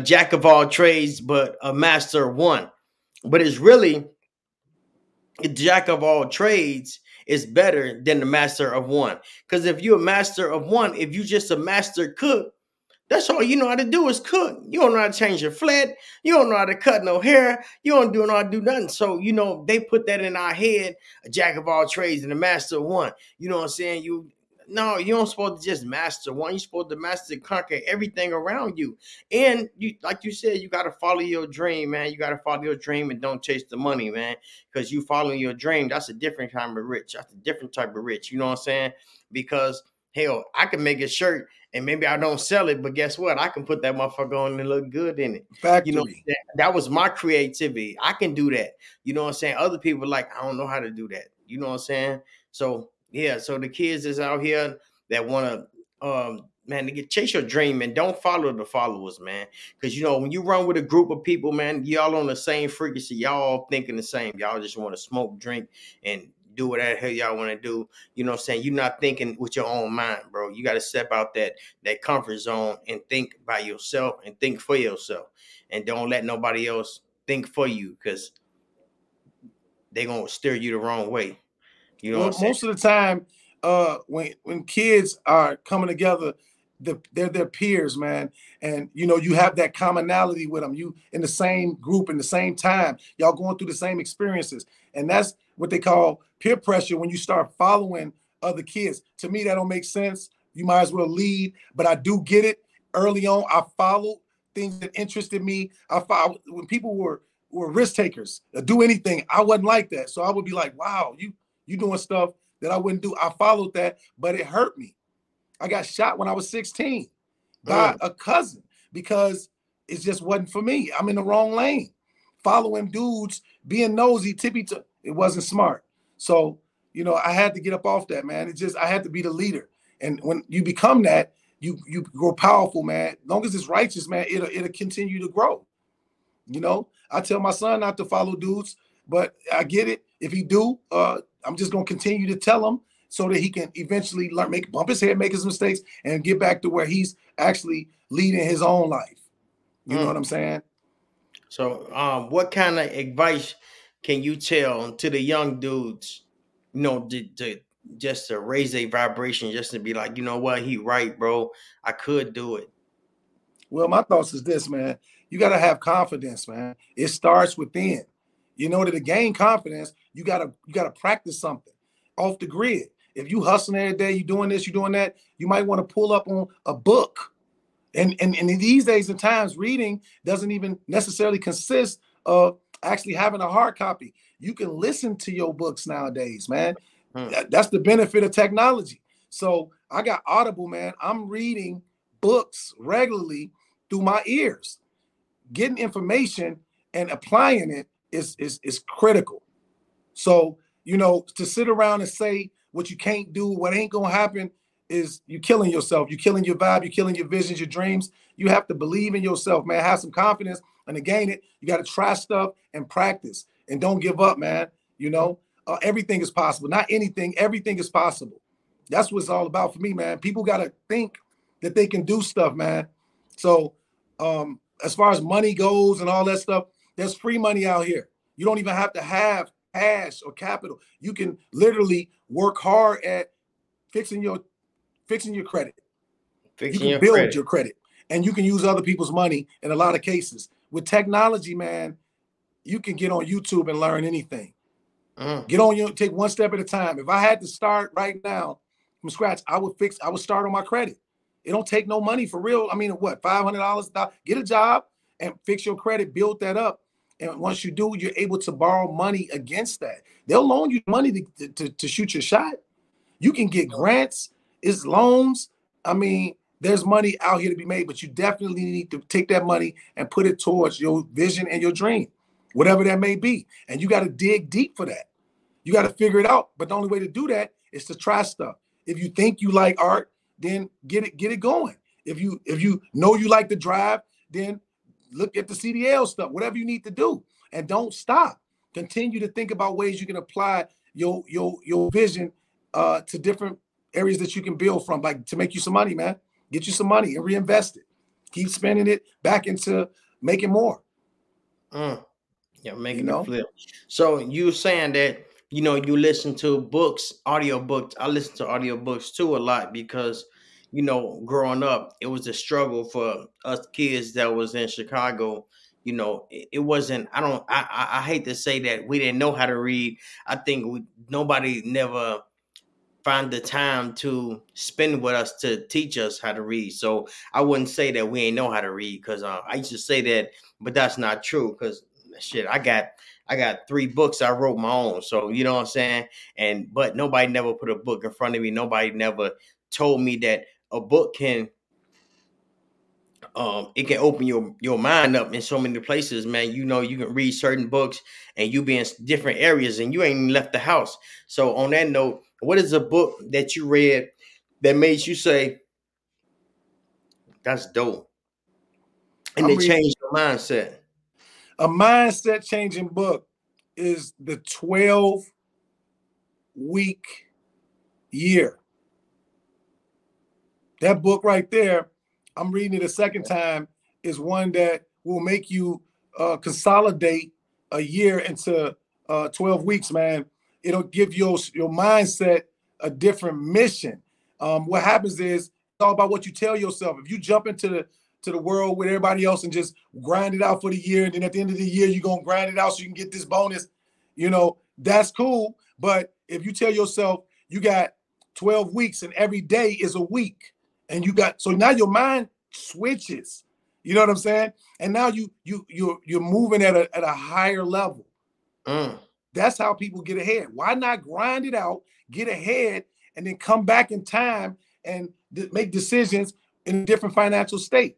jack of all trades, but a master of one. But it's really a jack of all trades is better than the master of one. Because if you're a master of one, if you just a master cook, that's all you know how to do is cook. You don't know how to change your flat. You don't know how to cut no hair. You don't know how to do nothing. So, you know, they put that in our head, a jack of all trades and a master of one. You know what I'm saying? You don't supposed to just master one. You're supposed to master, conquer everything around you. And you, like you said, you got to follow your dream, man. You got to follow your dream and don't chase the money, man. Because you following your dream, that's a different kind of rich. That's a different type of rich. You know what I'm saying? Because, hell, I can make a shirt and maybe I don't sell it, but guess what? I can put that motherfucker on and look good in it. Factory. You know, that was my creativity. I can do that. You know what I'm saying? Other people are like, I don't know how to do that. You know what I'm saying? So, yeah. So the kids that's out here that want to, chase your dream and don't follow the followers, man. Because, you know, when you run with a group of people, man, y'all on the same frequency. Y'all all thinking the same. Y'all just want to smoke, drink, and do whatever the hell y'all want to do. You know what I'm saying? You're not thinking with your own mind, bro. You got to step out that comfort zone and think by yourself and think for yourself. And don't let nobody else think for you because they're going to steer you the wrong way. You know what I'm saying? Most of the time, when kids are coming together, they're their peers, man. And, you know, you have that commonality with them. You in the same group, in the same time. Y'all going through the same experiences. And that's what they call peer pressure when you start following other kids. To me, that don't make sense. You might as well lead, but I do get it. Early on, I followed things that interested me. I followed when people were risk takers, do anything. I wasn't like that. So I would be like, wow, you doing stuff that I wouldn't do. I followed that, but it hurt me. I got shot when I was 16 by a cousin because it just wasn't for me. I'm in the wrong lane. Following dudes, being nosy, tippy-toe. It wasn't smart. So, you know, I had to get up off that, man. It's just, I had to be the leader. And when you become that, you grow powerful, man. As long as it's righteous, man, it'll continue to grow. You know, I tell my son not to follow dudes, but I get it. If he do, I'm just going to continue to tell him so that he can eventually learn, bump his head, make his mistakes, and get back to where he's actually leading his own life. You know what I'm saying? So what kind of advice can you tell to the young dudes, you know, just to raise their vibration, just to be like, you know what, he right, bro. I could do it. Well, my thoughts is this, man. You got to have confidence, man. It starts within. In order to gain confidence, you gotta practice something off the grid. If you hustling every day, you doing this, you doing that, you might want to pull up on a book. And in these days and times, reading doesn't even necessarily consist of actually having a hard copy. You can listen to your books nowadays, man. That's the benefit of technology. So I got Audible, man. I'm reading books regularly through my ears. Getting information and applying it is critical. So, you know, to sit around and say what you can't do, what ain't going to happen, is you're killing yourself. You're killing your vibe. You're killing your visions, your dreams. You have to believe in yourself, man. Have some confidence, and to gain it, you got to try stuff and practice and don't give up, man. You know, everything is possible. Not anything. Everything is possible. That's what it's all about for me, man. People got to think that they can do stuff, man. So as far as money goes and all that stuff, there's free money out here. You don't even have to have cash or capital. You can literally work hard at fixing your credit. You can build your credit, and you can use other people's money in a lot of cases. With technology, man, you can get on YouTube and learn anything. Take one step at a time. If I had to start right now from scratch, I would start on my credit. It don't take no money for real. I mean, what, $500? Get a job and fix your credit, build that up. And once you do, you're able to borrow money against that. They'll loan you money to shoot your shot. You can get grants. It's loans. I mean, there's money out here to be made, but you definitely need to take that money and put it towards your vision and your dream, whatever that may be. And you got to dig deep for that. You got to figure it out. But the only way to do that is to try stuff. If you think you like art, then get it going. If you know you like to drive, then look at the CDL stuff, whatever you need to do, and don't stop. Continue to think about ways you can apply your vision to different areas that you can build from, like to make you some money, man. Get you some money and reinvest it. Keep spending it back into making more. Yeah, making a flip. So you're saying that, you know, you listen to books, audiobooks. I listen to audiobooks too a lot because, you know, growing up, it was a struggle for us kids that was in Chicago. You know, it wasn't, I hate to say that we didn't know how to read. I think nobody never found the time to spend with us to teach us how to read. So I wouldn't say that we ain't know how to read because I used to say that, but that's not true because shit, I got 3 books. I wrote my own. So, you know what I'm saying? But nobody never put a book in front of me. Nobody never told me that a book can, it can open your mind up in so many places, man. You know, you can read certain books and you be in different areas and you ain't even left the house. So on that note, what is a book that you read that made you say, that's dope? And it changed your mindset. A mindset changing book is the 12-week year. That book right there, I'm reading it a second time, is one that will make you consolidate a year into 12 weeks, man. It'll give your mindset a different mission. What happens is it's all about what you tell yourself. If you jump into the world with everybody else and just grind it out for the year. And then at the end of the year, you're going to grind it out so you can get this bonus. You know, that's cool. But if you tell yourself you got 12 weeks and every day is a week and you got, so now your mind switches, you know what I'm saying? And now you're moving at a higher level. That's how people get ahead. Why not grind it out, get ahead, and then come back in time and make decisions in a different financial state?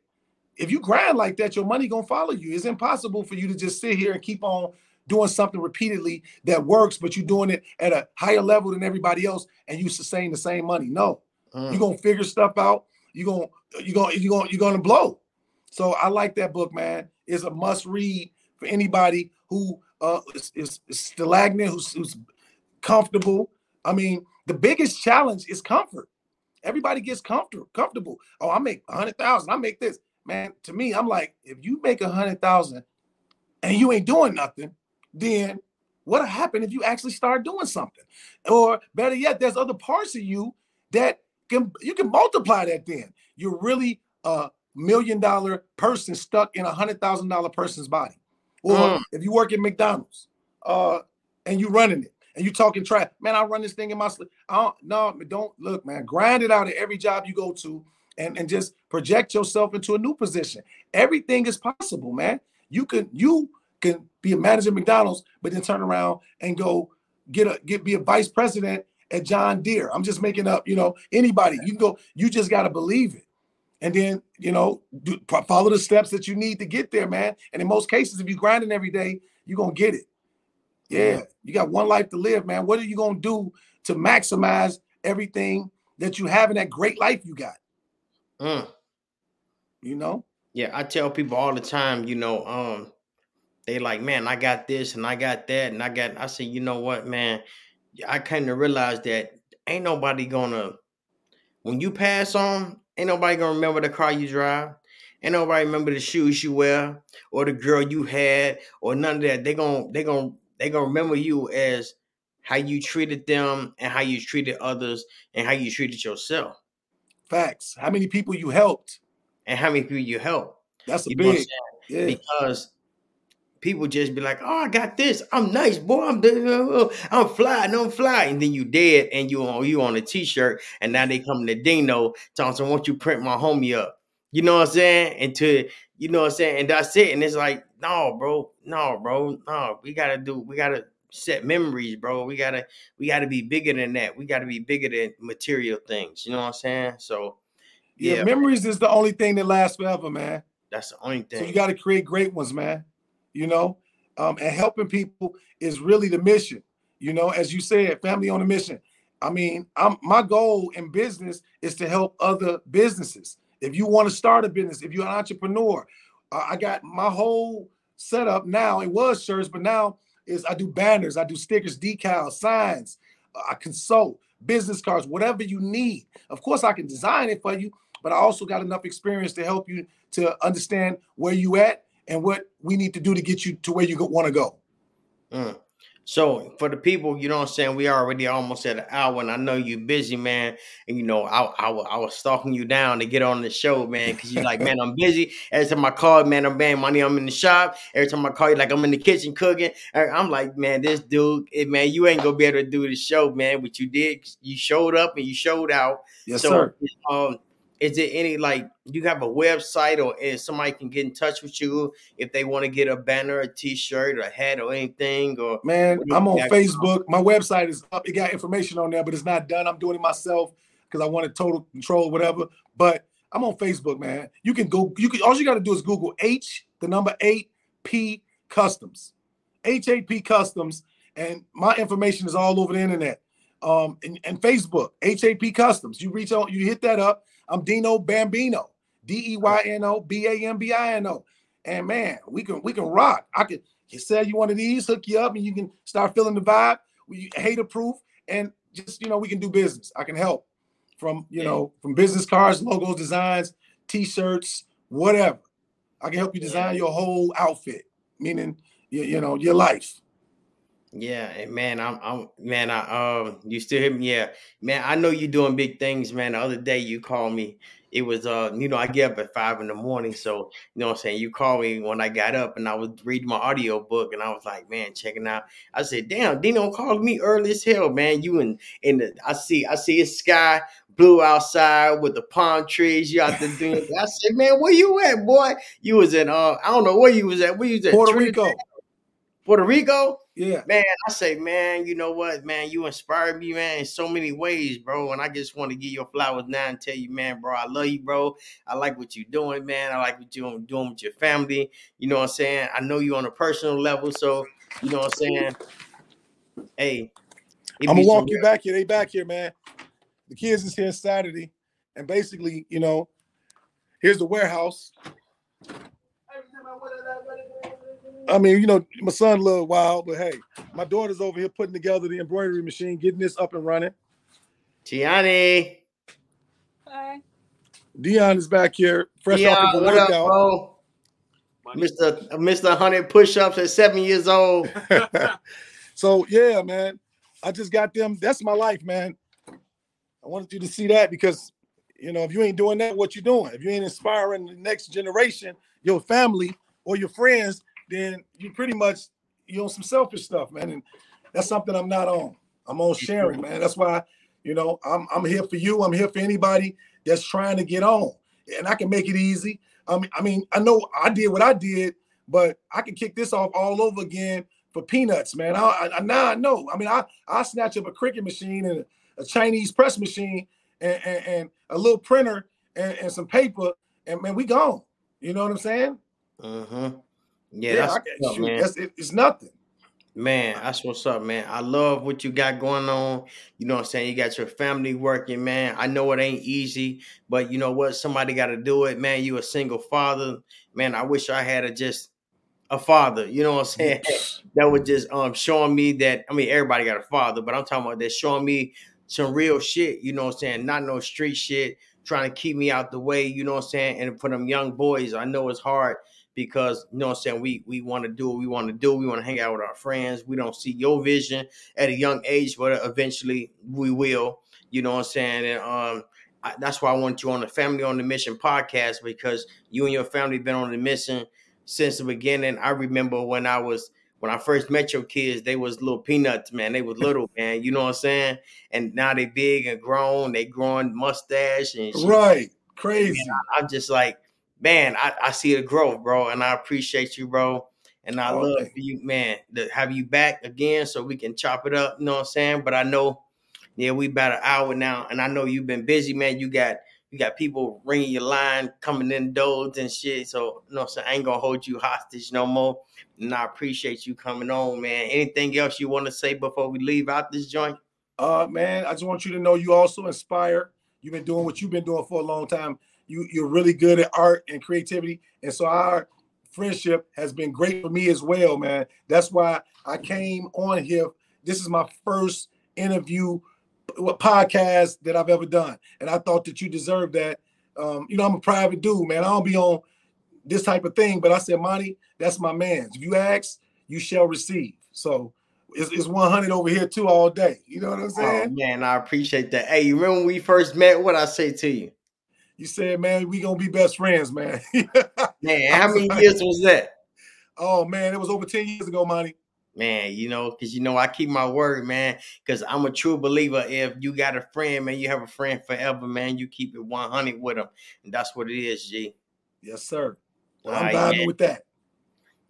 If you grind like that, your money gonna follow you. It's impossible for you to just sit here and keep on doing something repeatedly that works, but you're doing it at a higher level than everybody else and you sustain the same money. No, you're gonna figure stuff out. You're gonna blow. So I like that book, man. It's a must read for anybody who is stagnant, who's comfortable. I mean, the biggest challenge is comfort. Everybody gets comfortable. Oh, I make 100,000. I make this, man. To me, I'm like, if you make 100,000 and you ain't doing nothing, then what'll happen if you actually start doing something? Or better yet, there's other parts of you that you can multiply that. Then you're really $1 million person stuck in $100,000 person's body. Or if you work at McDonald's and you running it and you talking trash, man, I run this thing in my sleep. Don't look, man, grind it out at every job you go to and just project yourself into a new position. Everything is possible, man. You can be a manager at McDonald's, but then turn around and go be a vice president at John Deere. I'm just making up, anybody. You can go, you just got to believe it. And then, follow the steps that you need to get there, man. And in most cases, if you're grinding every day, you're going to get it. Yeah. You got one life to live, man. What are you going to do to maximize everything that you have in that great life you got? Yeah. I tell people all the time, they like, man, I got this and I got that. And I say, you know what, man, I kind of realized that ain't nobody going to, when you pass on, ain't nobody gonna remember the car you drive. Ain't nobody remember the shoes you wear or the girl you had or none of that. They gonna remember you as how you treated them and how you treated others and how you treated yourself. Facts. How many people you helped. And how many people you helped. That's a big. Yeah. Because people just be like, oh, I got this. I'm nice, boy. I'm fly. No, I'm fly. And then you dead and you on a T-shirt. And now they come to Dino Thompson, won't you print my homie up? You know what I'm saying? And that's it. And it's like, no, bro. No, we got to set memories, bro. We got to be bigger than that. We got to be bigger than material things. You know what I'm saying? So, yeah. Memories is the only thing that lasts forever, man. That's the only thing. So you got to create great ones, man. And helping people is really the mission. As you said, family on a mission. I mean, my goal in business is to help other businesses. If you want to start a business, if you're an entrepreneur, I got my whole setup now. It was shirts, but now I do banners, I do stickers, decals, signs. I consult, business cards, whatever you need. Of course, I can design it for you, but I also got enough experience to help you to understand where you at and what we need to do to get you to where you want to go. So for the people, you know what I'm saying, we already almost at an hour, and I know you're busy, man. And, I was stalking you down to get on the show, man, because you're like, man, I'm busy. Every time I call, man, I'm paying money. I'm in the shop. Every time I call you, like, I'm in the kitchen cooking. I'm like, man, this dude, man, you ain't going to be able to do the show, man. What you did, you showed up and you showed out. Yes, sir. Is there any, you have a website or if somebody can get in touch with you if they want to get a banner, a T-shirt, or a hat or anything? Or man, I'm on Facebook. My website is up. It got information on there, but it's not done. I'm doing it myself because I wanted total control, whatever. But I'm on Facebook, man. You can go. All you got to do is Google H8P Customs. H8P Customs. And my information is all over the internet. And Facebook, H8P Customs. You reach out, you hit that up. I'm Dino Bambino, DEYNO BAMBINO, and man, we can rock. I can sell you one of these, hook you up, and you can start feeling the vibe. We hater proof, and just we can do business. I can help from from business cards, logos, designs, T-shirts, whatever. I can help you design your whole outfit, meaning your life. Yeah, and man, you still hear me? Yeah, man, I know you're doing big things, man. The other day you called me. It was, I get up at 5 a.m, so what I'm saying. You called me when I got up, and I was reading my audio book, and I was like, man, checking out. I said, damn, Dino called me early as hell, man. You I see a sky blue outside with the palm trees. You out there doing? I said, man, where you at, boy? You was in I don't know where you was at. Puerto Rico. Puerto Rico, yeah, man, I say, man, you know what, man, you inspired me, man, in so many ways, bro. And I just want to give your flowers now and tell you, man, bro, I love you, bro. I like what you're doing, man. I like what you're doing with your family. You know what I'm saying? I know you on a personal level, so you know what I'm saying. Hey, I'm gonna walk you back here. They back here, man. The kids is here Saturday, and basically, you know, here's the warehouse. I mean, you know, my son a little wild, but hey, my daughter's over here putting together the embroidery machine, getting this up and running. Tiani. Hi. Dion is back here, fresh off of a workout. Up, bro? Mr. 100 push-ups at 7 years old. So, yeah, man, I just got them. That's my life, man. I wanted you to see that because, you know, if you ain't doing that, what you doing? If you ain't inspiring the next generation, your family or your friends, then you pretty much, you on some selfish stuff, man. And that's something I'm not on. I'm on sharing, man. That's why, you know, I'm here for you. I'm here for anybody that's trying to get on. And I can make it easy. I mean, I know I did what I did, but I can kick this off all over again for peanuts, man. Now I know. I mean, I snatch up a Cricut machine and a Chinese press machine and a little printer and some paper, and, man, we gone. You know what I'm saying? Uh-huh. Yeah, it's nothing. Man, that's what's up, man. I love what you got going on. You know what I'm saying? You got your family working, man. I know it ain't easy, but you know what? Somebody got to do it, man. You a single father. Man, I wish I had a father, you know what I'm saying? That was just showing me that, I mean, everybody got a father, but I'm talking about that showing me some real shit, you know what I'm saying? Not no street shit, trying to keep me out the way, you know what I'm saying? And for them young boys, I know it's hard. Because, you know what I'm saying, we want to do what we want to do. We want to hang out with our friends. We don't see your vision at a young age, but eventually we will. You know what I'm saying? And that's why I want you on the Family on the Mission podcast, because you and your family been on the mission since the beginning. I remember when I first met your kids, they was little peanuts, man. They was little, man. You know what I'm saying? And now they big and grown. They growing mustache and shit. Right. Crazy. And I'm just like, man, I see the growth, bro, and I appreciate you, bro, and I love you, man, to have you back again so we can chop it up, you know what I'm saying? But I know, yeah, we about an hour now, and I know you've been busy, man. You got people ringing your line, coming in doors and shit, so, you know what I'm saying? I ain't going to hold you hostage no more, and I appreciate you coming on, man. Anything else you want to say before we leave out this joint? Man, I just want you to know you also inspire. You've been doing what you've been doing for a long time. You're really good at art and creativity. And so our friendship has been great for me as well, man. That's why I came on here. This is my first interview podcast that I've ever done. And I thought that you deserved that. You know, I'm a private dude, man. I don't be on this type of thing. But I said, Monty, that's my man. If you ask, you shall receive. So it's 100 over here, too, all day. You know what I'm saying? Oh, man, I appreciate that. Hey, you remember when we first met, what I say to you? You said, man, we going to be best friends, man. Man, how many years was that? Oh, man, it was over 10 years ago, Monty. Man, you know, because, you know, I keep my word, man, because I'm a true believer. If you got a friend, man, you have a friend forever, man. You keep it 100 with them. And that's what it is, G. Yes, sir. Well, I'm diving with that.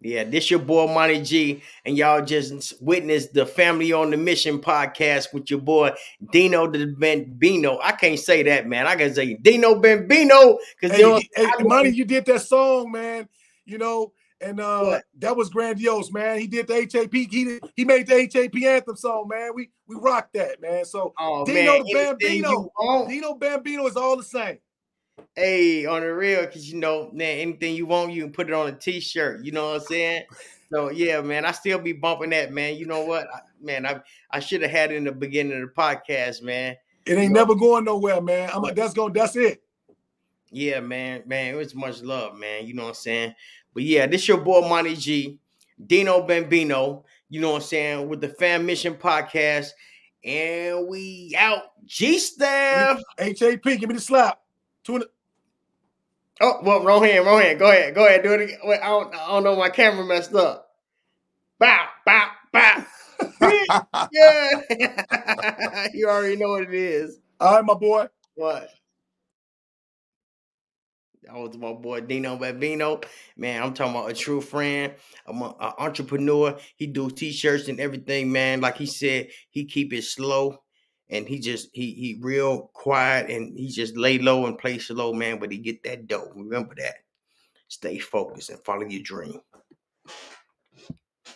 Yeah, this your boy, Monty G, and y'all just witnessed the Family on the Mission podcast with your boy, Dino the Bambino. I can't say that, man. I can say Dino Bambino. Hey, Monty, you did that song, man, you know, and that was grandiose, man. He did the H.A.P. He made the H.A.P. anthem song, man. We rocked that, man. So Dino the Bambino. Dino Bambino is all the same. Hey, on the real, because, you know, man, anything you want, you can put it on a T-shirt. You know what I'm saying? So, yeah, man, I still be bumping that, man. You know what? I should have had it in the beginning of the podcast, man. It ain't never going nowhere, man. I'm like, that's it. Yeah, man. Man, it's much love, man. You know what I'm saying? But, yeah, this your boy, Monty G, Dino Bambino, you know what I'm saying, with the Fam Mission Podcast. And we out. G-Staff. H.A.P., give me the slap. Oh, well, wrong hand. Go ahead, do it again. Wait, I don't know, my camera messed up. Bow, bow, bow. Yeah. You already know what it is. All right, my boy. What? I was my boy Dino Bambino. Man, I'm talking about a true friend. I'm an entrepreneur. He do t-shirts and everything, man. Like he said, he keep it slow. And he just, he real quiet, and he just lay low and play slow, man. But he get that dough. Remember that. Stay focused and follow your dream.